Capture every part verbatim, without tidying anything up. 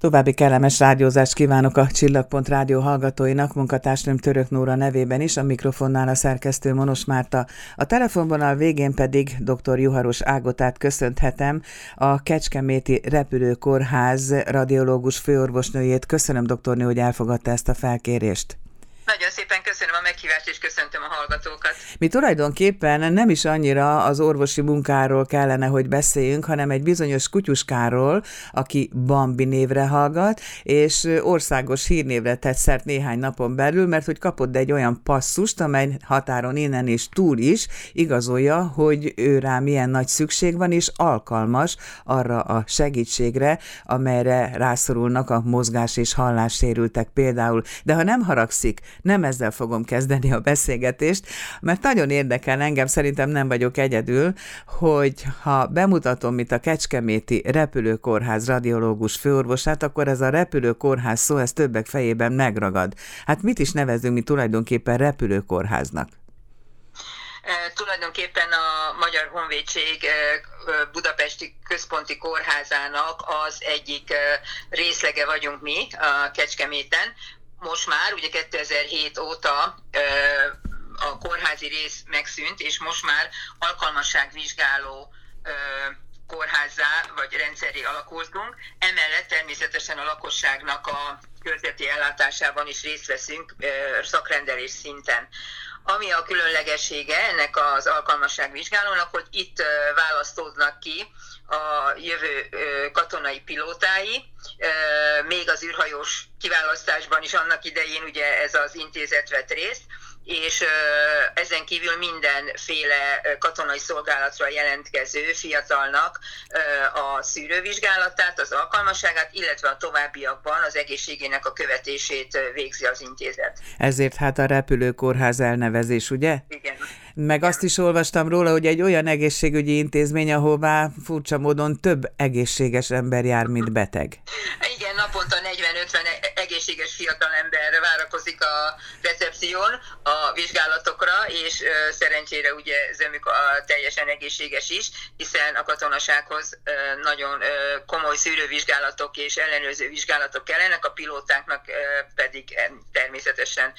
További kellemes rádiózást kívánok a Csillagpont Rádió hallgatóinak, munkatársnőm Török Nóra nevében is, a mikrofonnál a szerkesztő Monos Márta. A telefonvonal végén pedig doktor Juharos Ágotát köszönthetem, a Kecskeméti Repülőkórház radiológus főorvosnőjét. Köszönöm, doktornő, hogy elfogadta ezt a felkérést. Nagyon szépen köszönöm a meghívást, és köszöntöm a hallgatókat. Mi tulajdonképpen nem is annyira az orvosi munkáról kellene, hogy beszéljünk, hanem egy bizonyos kutyuskáról, aki Bambi névre hallgat, és országos hírnévre tett szert néhány napon belül, mert hogy kapott egy olyan passzust, amely határon innen és túl is igazolja, hogy ő rá milyen nagy szükség van, és alkalmas arra a segítségre, amelyre rászorulnak a mozgás- és hallássérültek például. De ha nem haragszik, nem ezzel fogom kezdeni a beszélgetést, mert nagyon érdekel engem, szerintem nem vagyok egyedül, hogy ha bemutatom itt a Kecskeméti Repülőkórház radiológus főorvosát, akkor ez a repülőkórház szó, ez többek fejében megragad. Hát mit is nevezünk mi tulajdonképpen repülőkórháznak? E, tulajdonképpen a Magyar Honvédség e, Budapesti Központi Kórházának az egyik e, részlege vagyunk mi a Kecskeméten. Most már, ugye kétezer-hét óta a kórházi rész megszűnt, és most már alkalmasságvizsgáló kórházzá vagy rendszerré alakultunk. Emellett természetesen a lakosságnak a körzeti ellátásában is részt veszünk szakrendelés szinten. Ami a különlegessége ennek az alkalmasságvizsgálónak, hogy itt választódnak ki a jövő katonai pilótái, még az űrhajós kiválasztásban is annak idején ugye ez az intézet vett részt, és ezen kívül mindenféle katonai szolgálatra jelentkező fiatalnak a szűrővizsgálatát, az alkalmasságát, illetve a továbbiakban az egészségének a követését végzi az intézet. Ezért hát a repülőkórház elnevezés, ugye? Igen. Meg azt is olvastam róla, hogy egy olyan egészségügyi intézmény, ahová furcsa módon több egészséges ember jár, mint beteg. Igen, naponta negyven-ötven egészséges fiatal ember várakozik a recepción a vizsgálatokra, és szerencsére ugye zömük a teljesen egészséges is, hiszen a katonasághoz nagyon komoly szűrővizsgálatok és ellenőrző vizsgálatok kellenek, a pilótáknak pedig természetesen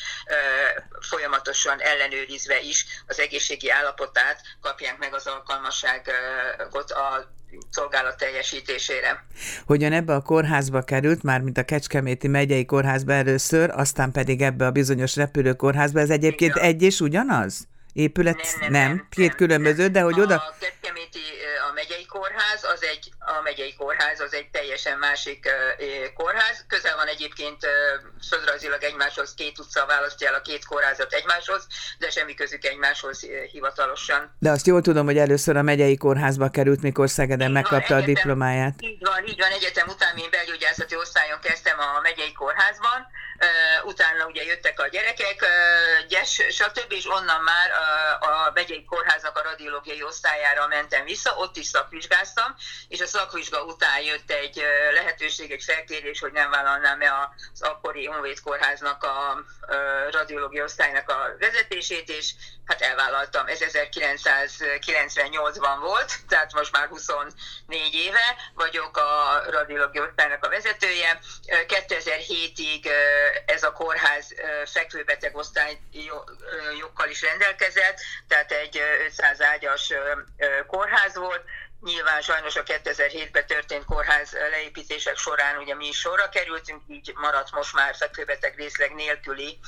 folyamatosan ellenőrizve is az egészségi állapotát kapják meg az alkalmasságot a szolgálat teljesítésére. Hogyan ebbe a kórházba került, már mint a Kecskeméti megyei kórházba először, aztán pedig ebbe a bizonyos repülőkórházba, ez egyébként ja. egy és ugyanaz? Épület? Nem, nem, nem, nem két nem, különböző, nem. De hogy oda... A Kecskeméti a megyei kórház, az egy, a megyei kórház az egy teljesen másik kórház. Közel van egyébként földrajzilag egymáshoz, két utca választja el a két kórházat egymáshoz, de semmi közük egymáshoz hivatalosan. De azt jól tudom, hogy először a megyei kórházba került, mikor Szegeden így megkapta van, a egyetem, diplomáját. Így van, így van, egyetem után én belgyógyászati osztályon kezdtem a megyei kórházban, utána ugye jöttek a gyerekek, gyes, stb. És onnan már a megyei kórháznak a radiológiai osztályára mentem vissza, ott is szakvizsgáztam, és a szakvizsga után jött egy lehetőség, egy felkérés, hogy nem vállalnám-e az akkori Honvéd Kórháznak a radiológiai osztálynak a vezetését, és hát elvállaltam. Ez ezerkilencszázkilencvennyolcban volt, tehát most már huszonnégy éve vagyok a radiológiai osztálynak a vezetője. kétezer-hétig ez a kórház fekvőbeteg osztályokkal is rendelkezett, tehát egy ötszáz ágyas kórház volt. Nyilván sajnos a kétezer-hétben történt kórház leépítések során ugye mi is sorra kerültünk, így maradt most már fekvőbeteg részleg nélküli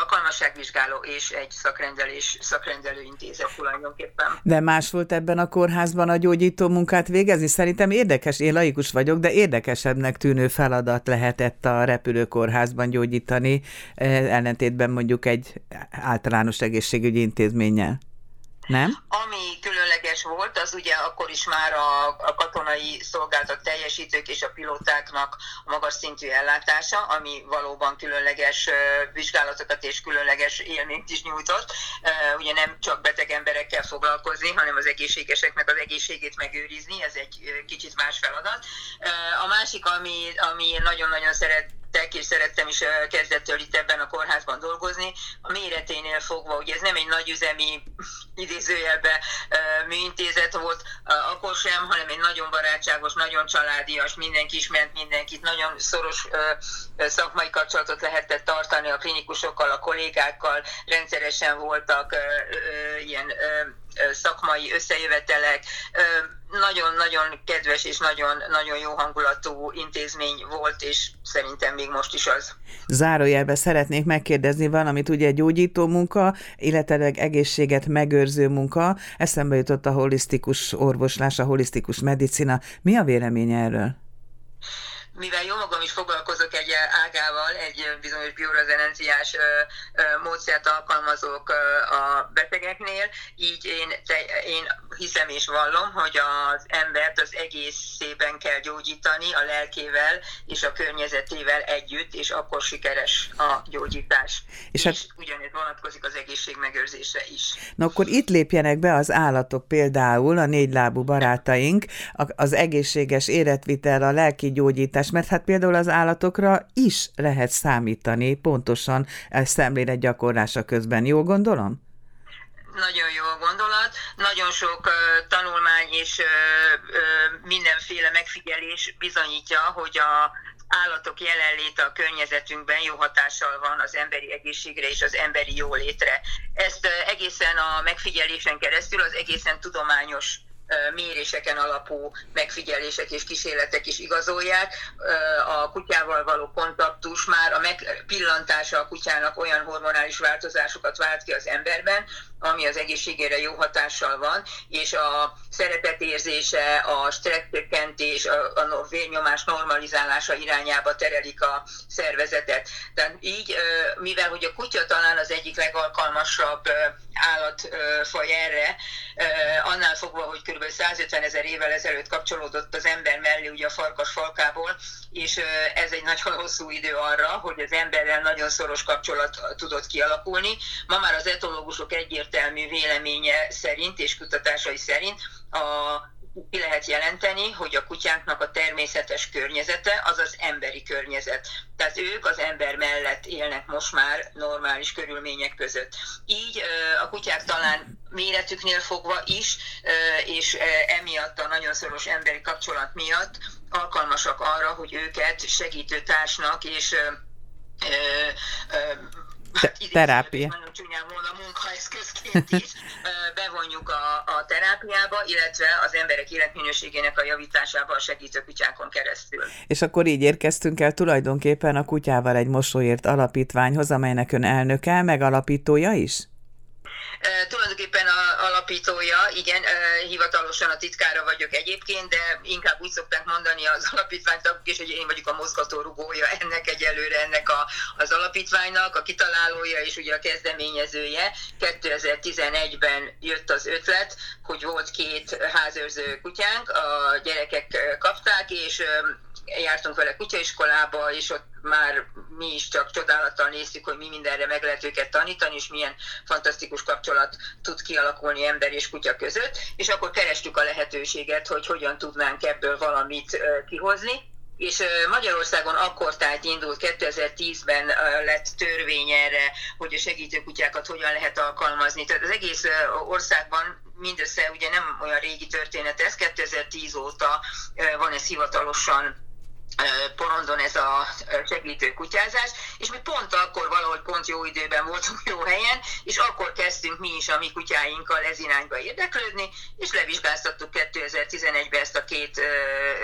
alkalmasságvizsgáló és egy szakrendelés, szakrendelő intézet tulajdonképpen. De más volt ebben a kórházban a gyógyító munkát végezni? Szerintem érdekes, én laikus vagyok, de érdekesebbnek tűnő feladat lehetett a repülőkórházban gyógyítani, ellentétben mondjuk egy általános egészségügyi intézménnyel. Nem? Ami különleges volt, az ugye akkor is már a, a katonai szolgálatot teljesítők és a pilótáknak a magas szintű ellátása, ami valóban különleges vizsgálatokat és különleges élményt is nyújtott. Ugye nem csak beteg emberekkel foglalkozni, hanem az egészségeseknek az egészségét megőrizni, ez egy kicsit más feladat. A másik, ami, ami nagyon-nagyon szeret szeretek, és szerettem is kezdettől itt ebben a kórházban dolgozni. A méreténél fogva, ugye ez nem egy nagyüzemi idézőjelben műintézet volt, akkor sem, hanem egy nagyon barátságos, nagyon családias, mindenki ismert mindenkit, nagyon szoros szakmai kapcsolatot lehetett tartani a klinikusokkal, a kollégákkal, rendszeresen voltak ilyen szakmai összejövetelek, nagyon-nagyon kedves és nagyon-nagyon jó hangulatú intézmény volt, és szerintem még most is az. Zárójelben szeretnék megkérdezni valamit, ugye gyógyító munka, illetve egészséget megőrző munka, eszembe jutott a holisztikus orvoslás, a holisztikus medicina. Mi a vélemény erről? Mivel jó magam is foglalkozok egy ágával, egy bizonyos biorezonanciás módszert alkalmazok a betegeknél, így én, én hiszem és vallom, hogy az embert az egészében kell gyógyítani, a lelkével és a környezetével együtt, és akkor sikeres a gyógyítás. És, és a... ugyanez vonatkozik az egészség megőrzésre is. Na akkor itt lépjenek be az állatok, például a négylábú barátaink, az egészséges életvitel, a lelki gyógyítás, mert hát például az állatokra is lehet számítani pontosan szemlélet gyakorlása közben. Jól gondolom? Nagyon jó gondolat, nagyon sok uh, tanulmány és uh, uh, mindenféle megfigyelés bizonyítja, hogy a állatok jelenléte a környezetünkben jó hatással van az emberi egészségre és az emberi jólétre. Ezt uh, egészen a megfigyelésen keresztül, az egészen tudományos méréseken alapú megfigyelések és kísérletek is igazolják. A kutyával való kontaktus már a megpillantása a kutyának olyan hormonális változásokat vált ki az emberben, ami az egészségére jó hatással van, és a szeretetérzése, a stresszcsökkentés, a vérnyomás normalizálása irányába terelik a szervezetet. Tehát így, mivel hogy a kutya talán az egyik legalkalmasabb állatfaj erre, annál fogva, hogy kb. száz ötven ezer évvel ezelőtt kapcsolódott az ember mellé, ugye a farkas falkából, és ez egy nagyon hosszú idő arra, hogy az emberrel nagyon szoros kapcsolat tudott kialakulni. Ma már az etológusok egyértelmű véleménye szerint és kutatásai szerint a ki lehet jelenteni, hogy a kutyáknak a természetes környezete az az emberi környezet. Tehát ők az ember mellett élnek most már normális körülmények között. Így a kutyák talán méretüknél fogva is, és emiatt a nagyon szoros emberi kapcsolat miatt alkalmasak arra, hogy őket segítő társnak és terápia. Nagyon csúnyán volna munkaeszközként is bevonjuk a, a terápiába, illetve az emberek életminőségének a javításába a segítő kutyákon keresztül. És akkor így érkeztünk el tulajdonképpen a Kutyával egy Mosolyért Alapítványhoz, amelynek ön elnöke, meg alapítója is? E, tulajdonképpen a alapítója, igen, e, hivatalosan a titkára vagyok egyébként, de inkább úgy szokták mondani az alapítványtagok is, hogy én vagyok a mozgatórugója ennek egyelőre, ennek a, az alapítványnak, a kitalálója és ugye a kezdeményezője. kétezer-tizenegyben jött az ötlet, hogy volt két házőrző kutyánk, a gyerekek kapták, és jártunk vele kutyaiskolába, és ott már mi is csak csodálattal néztük, hogy mi mindenre meg lehet őket tanítani, és milyen fantasztikus kapcsolat tud kialakulni ember és kutya között, és akkor kerestük a lehetőséget, hogy hogyan tudnánk ebből valamit kihozni. És Magyarországon akkor tehát indult, kétezer-tízben lett törvény erre, hogy a segítőkutyákat hogyan lehet alkalmazni. Tehát az egész országban mindössze, ugye nem olyan régi történet ez, kétezer-tíz óta van ez hivatalosan porondon ez a segítő kutyázás, és mi pont akkor valahogy pont jó időben voltunk jó helyen, és akkor kezdtünk mi is a mi kutyáinkkal ez irányba érdeklődni, és levizsgáztattuk kétezer-tizenegyben ezt a két uh,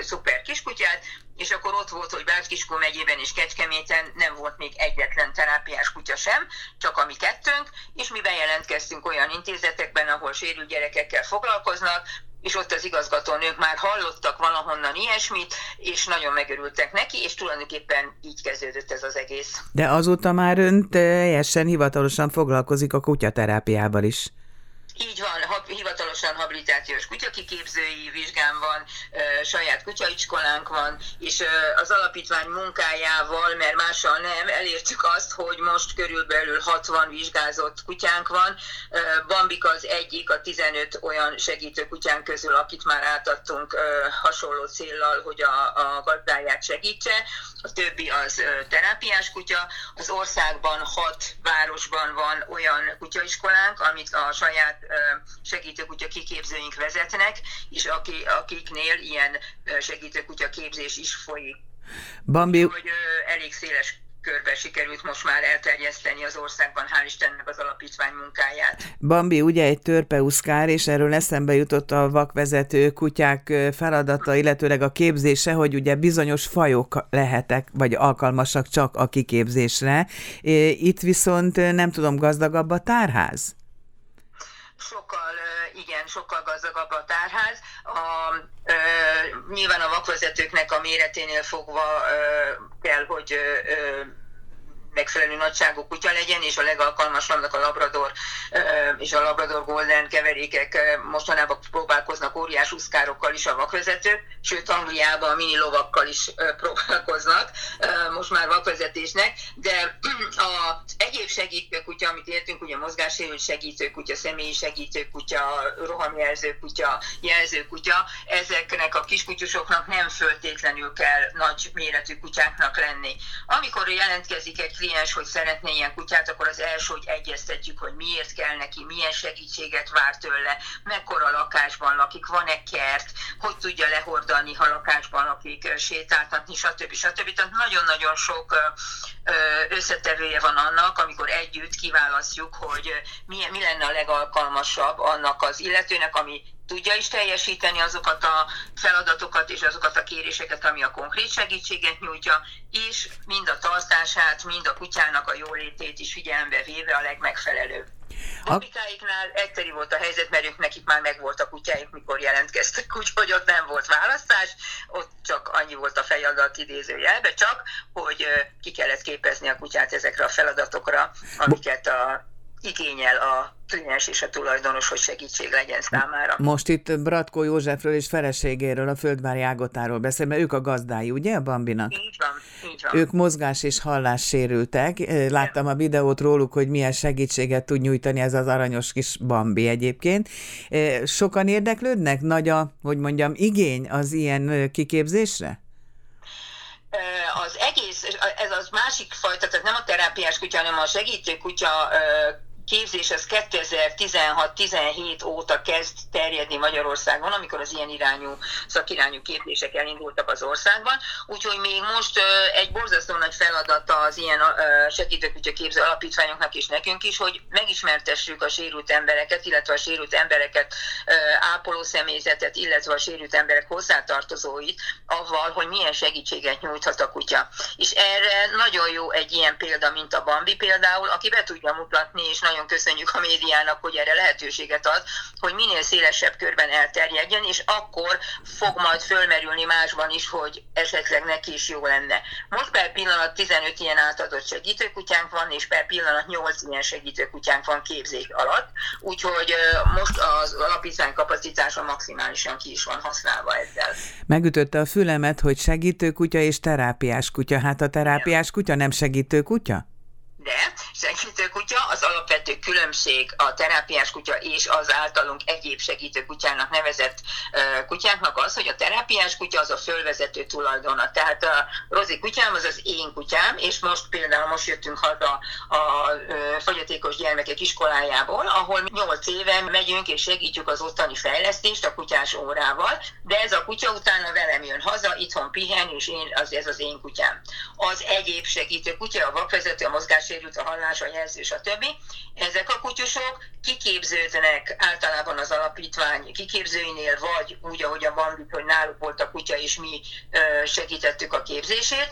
szuper kiskutyát, és akkor ott volt, hogy Bács-Kiskó megyében és Kecskeméten nem volt még egyetlen terápiás kutya sem, csak a mi kettőnk, és mi bejelentkeztünk olyan intézetekben, ahol sérült gyerekekkel foglalkoznak, és ott az igazgatónők már hallottak valahonnan ilyesmit, és nagyon megörültek neki, és tulajdonképpen így kezdődött ez az egész. De azóta már ön teljesen hivatalosan foglalkozik a kutyaterápiával is. Így van, hab, hivatalosan habilitációs kutyakiképzői vizsgám van, e, saját kutyaiskolánk van, és e, az alapítvány munkájával, mert mással nem, elértük azt, hogy most körülbelül hatvan vizsgázott kutyánk van. E, Bambik az egyik, a tizenöt olyan segítő kutyánk közül, akit már átadtunk e, hasonló céllal, hogy a, a gazdáját segítse. A többi az e, terápiás kutya. Az országban hat városban van olyan kutyaiskolánk, amit a saját segítőkutya kiképzőink vezetnek, és akiknél ilyen segítőkutya képzés is folyik. Bambi... Hogy elég széles körben sikerült most már elterjeszteni az országban, hál' Istennek, az alapítvány munkáját. Bambi ugye egy törpeuszkár, és erről eszembe jutott a vakvezető kutyák feladata, illetőleg a képzése, hogy ugye bizonyos fajok lehetek, vagy alkalmasak csak a kiképzésre. Itt viszont nem tudom, gazdagabb a tárház? Sokkal, igen, sokkal gazdagabb a tárház. A, ö, nyilván a vakvezetőknek a méreténél fogva ö, kell, hogy ö, ö, megfelelő nagyságú kutya legyen, és a legalkalmasabbnak a labrador ö, és a labrador golden keverékek ö, mostanában próbálkoznak óriás uszkárokkal is a vakvezetők, sőt Angliában a mini lovakkal is ö, próbálkoznak ö, most már vakvezetésnek, de az egyéb segítőkutya, amit értünk, ugye mozgássérült segítőkutya, személyi segítőkutya, rohamjelzőkutya, jelzőkutya, ezeknek a kiskutyusoknak nem föltétlenül kell nagy méretű kutyáknak lenni. Amikor jelentkezik egy kliens, hogy szeretné ilyen kutyát, akkor az első, hogy egyeztetjük, hogy miért kell neki, milyen segítséget vár tőle, mekkora lakásban lakik, van-e kert, hogy tudja lehordani, ha lakásban lakik, sétáltatni, stb. stb. Tehát nagyon-nagyon sok összetevője van annak, amikor együtt kiválasztjuk, hogy mi, mi lenne a legalkalmasabb annak az illetőnek, ami tudja is teljesíteni azokat a feladatokat és azokat a kéréseket, ami a konkrét segítséget nyújtja, és mind a tartását, mind a kutyának a jólétét is figyelembe véve a legmegfelelőbb. Bambikáiknál egyszerű volt a helyzet, mert ők nekik már megvolt a kutyáik, mikor jelentkeztek, úgyhogy ott nem volt választás, ott csak annyi volt a feladat idézőjelbe, csak hogy ki kellett képezni a kutyát ezekre a feladatokra, amiket a igényel a kliens és a tulajdonos, hogy segítség legyen számára. Most itt Bratko Józsefről és feleségéről, a Földvári Ágotáról beszél, mert ők a gazdái, ugye, a Bambinak? Így van, így van. Ők mozgás- és hallássérültek. Láttam a videót róluk, hogy milyen segítséget tud nyújtani ez az aranyos kis Bambi egyébként. Sokan érdeklődnek? Nagy a, hogy mondjam, igény az ilyen kiképzésre? Az egész, ez az másik fajta, tehát nem a terápiás kutya, hanem a segítő kutya képzés, az kétezer-tizenhat-tizenhét óta kezd terjedni Magyarországon, amikor az ilyen irányú, szakirányú képzések elindultak az országban. Úgyhogy még most egy borzasztó nagy feladata az ilyen segítőkutya képző alapítványoknak és nekünk is, hogy megismertessük a sérült embereket, illetve a sérült embereket ápoló személyzetet, illetve a sérült emberek hozzátartozóit avval, hogy milyen segítséget nyújthat a kutya. És erre nagyon jó egy ilyen példa, mint a Bambi például, aki be tudja mutatni, és nagyon köszönjük a médiának, hogy erre lehetőséget ad, hogy minél szélesebb körben elterjedjen, és akkor fog majd fölmerülni másban is, hogy esetleg neki is jó lenne. Most per pillanat tizenöt ilyen átadott segítőkutyánk van, és per pillanat nyolc ilyen segítőkutyánk van képzés alatt, úgyhogy most az alapítvány kapacitása maximálisan ki is van használva ezzel. Megütötte a fülemet, hogy segítőkutya és terápiás kutya. Hát a terápiás kutya nem segítőkutya? De segítőkutya, az alapvető különbség a terápiás kutya és az általunk egyéb segítőkutyának nevezett kutyáknak az, hogy a terápiás kutya az a fölvezető tulajdona. Tehát a Rozi kutyám az az én kutyám, és most például most jöttünk haza a, a fogyatékos gyermekek iskolájából, ahol nyolc éve megyünk és segítjük az ottani fejlesztést a kutyás órával, de ez a kutya utána velem jön haza, itthon pihen, és én, az, ez az én kutyám. Az egyéb segítőkutya, a vakvezető, a mozgás a hallás, a jelző, és a többi. Ezek a kutyusok kiképződnek általában az alapítvány kiképzőinél, vagy úgy, ahogy a Bambit, hogy náluk volt a kutya, és mi segítettük a képzését,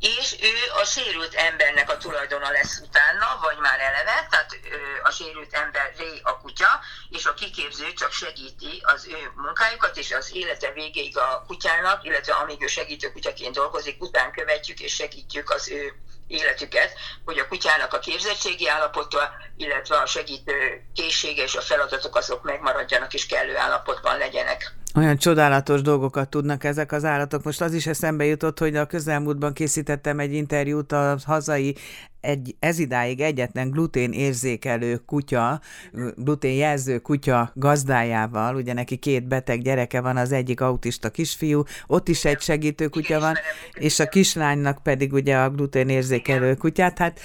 és ő a sérült embernek a tulajdona lesz utána, vagy már eleve, tehát a sérült emberré a kutya, és a kiképző csak segíti az ő munkájukat, és az élete végéig a kutyának, illetve amíg ő segítőkutyaként dolgozik, után követjük és segítjük az ő életüket, hogy a kutyának a képzettségi állapota, illetve a segítő készsége és a feladatok azok megmaradjanak és kellő állapotban legyenek. Olyan csodálatos dolgokat tudnak ezek az állatok. Most az is eszembe jutott, hogy a közelmúltban készítettem egy interjút a hazai egy, ez idáig egyetlen gluténérzékelő kutya, gluténjelző kutya gazdájával, ugye neki két beteg gyereke van, az egyik autista kisfiú, ott is egy segítő kutya van, és a kislánynak pedig ugye a gluténérzékelő kutyát, hát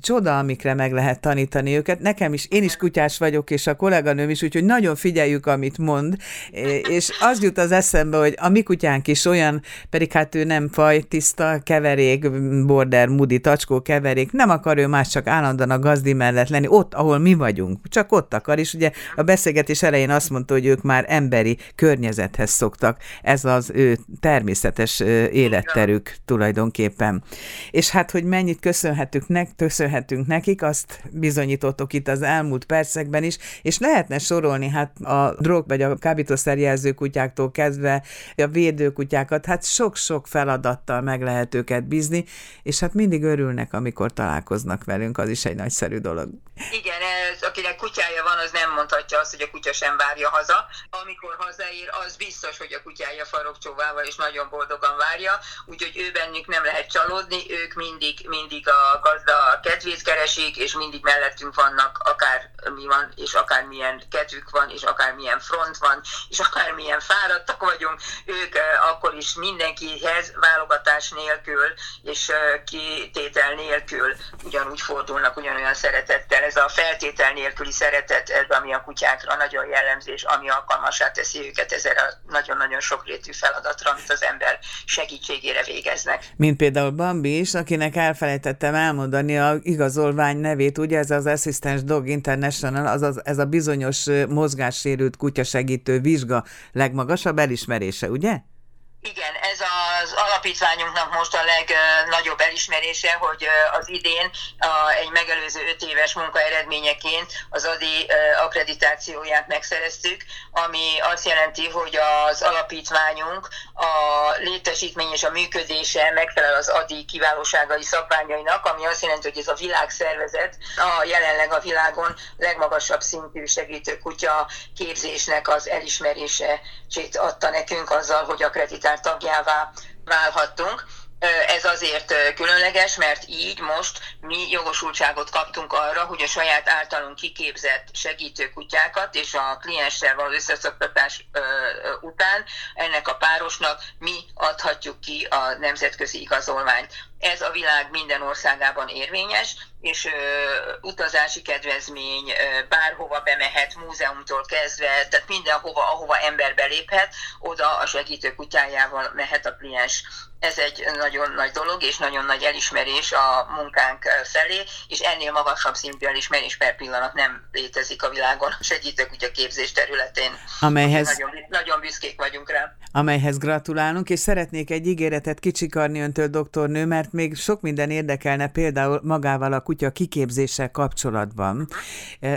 csoda, amikre meg lehet tanítani őket. Nekem is, én is kutyás vagyok, és a kolléganőm is, úgyhogy nagyon figyeljük, amit mond, és az jut az eszembe, hogy a mi kutyánk is olyan, pedig hát ő nem faj, tiszta, keverék, border, mudi, tacskó, keverék, nem akar ő más, csak állandóan a gazdi mellett lenni, ott, ahol mi vagyunk, csak ott akar, és ugye a beszélgetés elején azt mondta, hogy ők már emberi környezethez szoktak, ez az ő természetes életterük tulajdonképpen. És hát, hogy mennyit köszönhetünk, ne, köszönhetünk nekik, azt bizonyítottok itt az elmúlt percekben is, és lehetne sorolni hát a drog vagy a kábítószerjelző kutyáktól kezdve a védőkutyákat, hát sok-sok feladattal meg lehet őket bízni, és hát mindig örülnek, amikor találkoznak velünk, az is egy nagyszerű dolog. Igen, ez, akinek kutyája van, az nem mondhatja azt, hogy a kutya sem várja haza. Amikor hazaér, az biztos, hogy a kutyája farokcsóvával és nagyon boldogan várja, úgyhogy ő bennük nem lehet csalódni, ők mindig, mindig a gazda kedvét keresik, és mindig mellettünk vannak, akár mi van, és akár milyen kedvük van, és akár milyen front van, és akár milyen fáradtak vagyunk, ők eh, akkor is mindenkihez válogatás nélkül és eh, kitétel nélkül ugyanúgy fordulnak, ugyanolyan szeretettel. Ez a feltétel nélküli szeretet, ez ami a kutyákra nagyon jellemző, és ami alkalmassá teszi őket ezzel a nagyon-nagyon sokrétű feladatra, amit az ember segítségére végeznek. Mint például Bambi is, akinek elfelejtettem elmondani a igazolvány nevét, ugye ez az Assistance Dogs International, azaz ez a bizonyos mozgássérült kutyasegítő vizsga legmagasabb elismerése, ugye? Igen, ez az alapítványunknak most a legnagyobb elismerése, hogy az idén egy megelőző öt éves munka eredményeként az á dé i akkreditációját megszereztük, ami azt jelenti, hogy az alapítványunk a létesítmény és a működése megfelel az á dé i kiválóságai szabványainak, ami azt jelenti, hogy ez a világszervezet a jelenleg a világon legmagasabb szintű segítő kutya képzésnek az elismerését adta nekünk azzal, hogy akkreditáció tagjává válhattunk. Ez azért különleges, mert így most mi jogosultságot kaptunk arra, hogy a saját általunk kiképzett segítőkutyákat és a klienssel való összeszoktatás után ennek a párosnak mi adhatjuk ki a nemzetközi igazolványt. Ez a világ minden országában érvényes, és ö, utazási kedvezmény, ö, bárhova bemehet, múzeumtól kezdve, tehát mindenhova, ahova ember beléphet, oda a segítő kutyájával mehet a kliens. Ez egy nagyon nagy dolog, és nagyon nagy elismerés a munkánk felé, és ennél magasabb szintű elismerés per pillanat nem létezik a világon a segítő kutya képzés területén. Amelyhez... Nagyon, nagyon büszkék vagyunk rá. Amelyhez gratulálunk, és szeretnék egy ígéretet kicsikarni öntől, doktornő, mert még sok minden érdekelne például magával a kutya kiképzéssel kapcsolatban,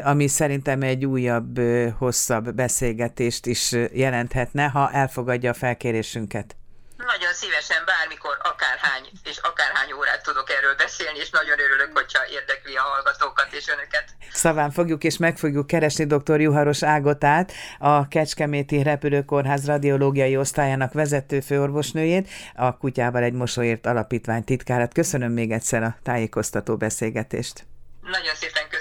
ami szerintem egy újabb, hosszabb beszélgetést is jelenthetne, ha elfogadja a felkérésünket. Nagyon szívesen, bármikor, akárhány és akárhány órát tudok erről beszélni, és nagyon örülök, hogyha érdekli a hallgatókat és önöket. Szaván fogjuk és meg fogjuk keresni doktor Juharos Ágotát, a Kecskeméti Repülőkórház radiológiai osztályának vezető főorvosnőjét, a Kutyával Egy Mosolyért Alapítvány titkárát. Köszönöm még egyszer a tájékoztató beszélgetést. Nagyon szépen köszönöm.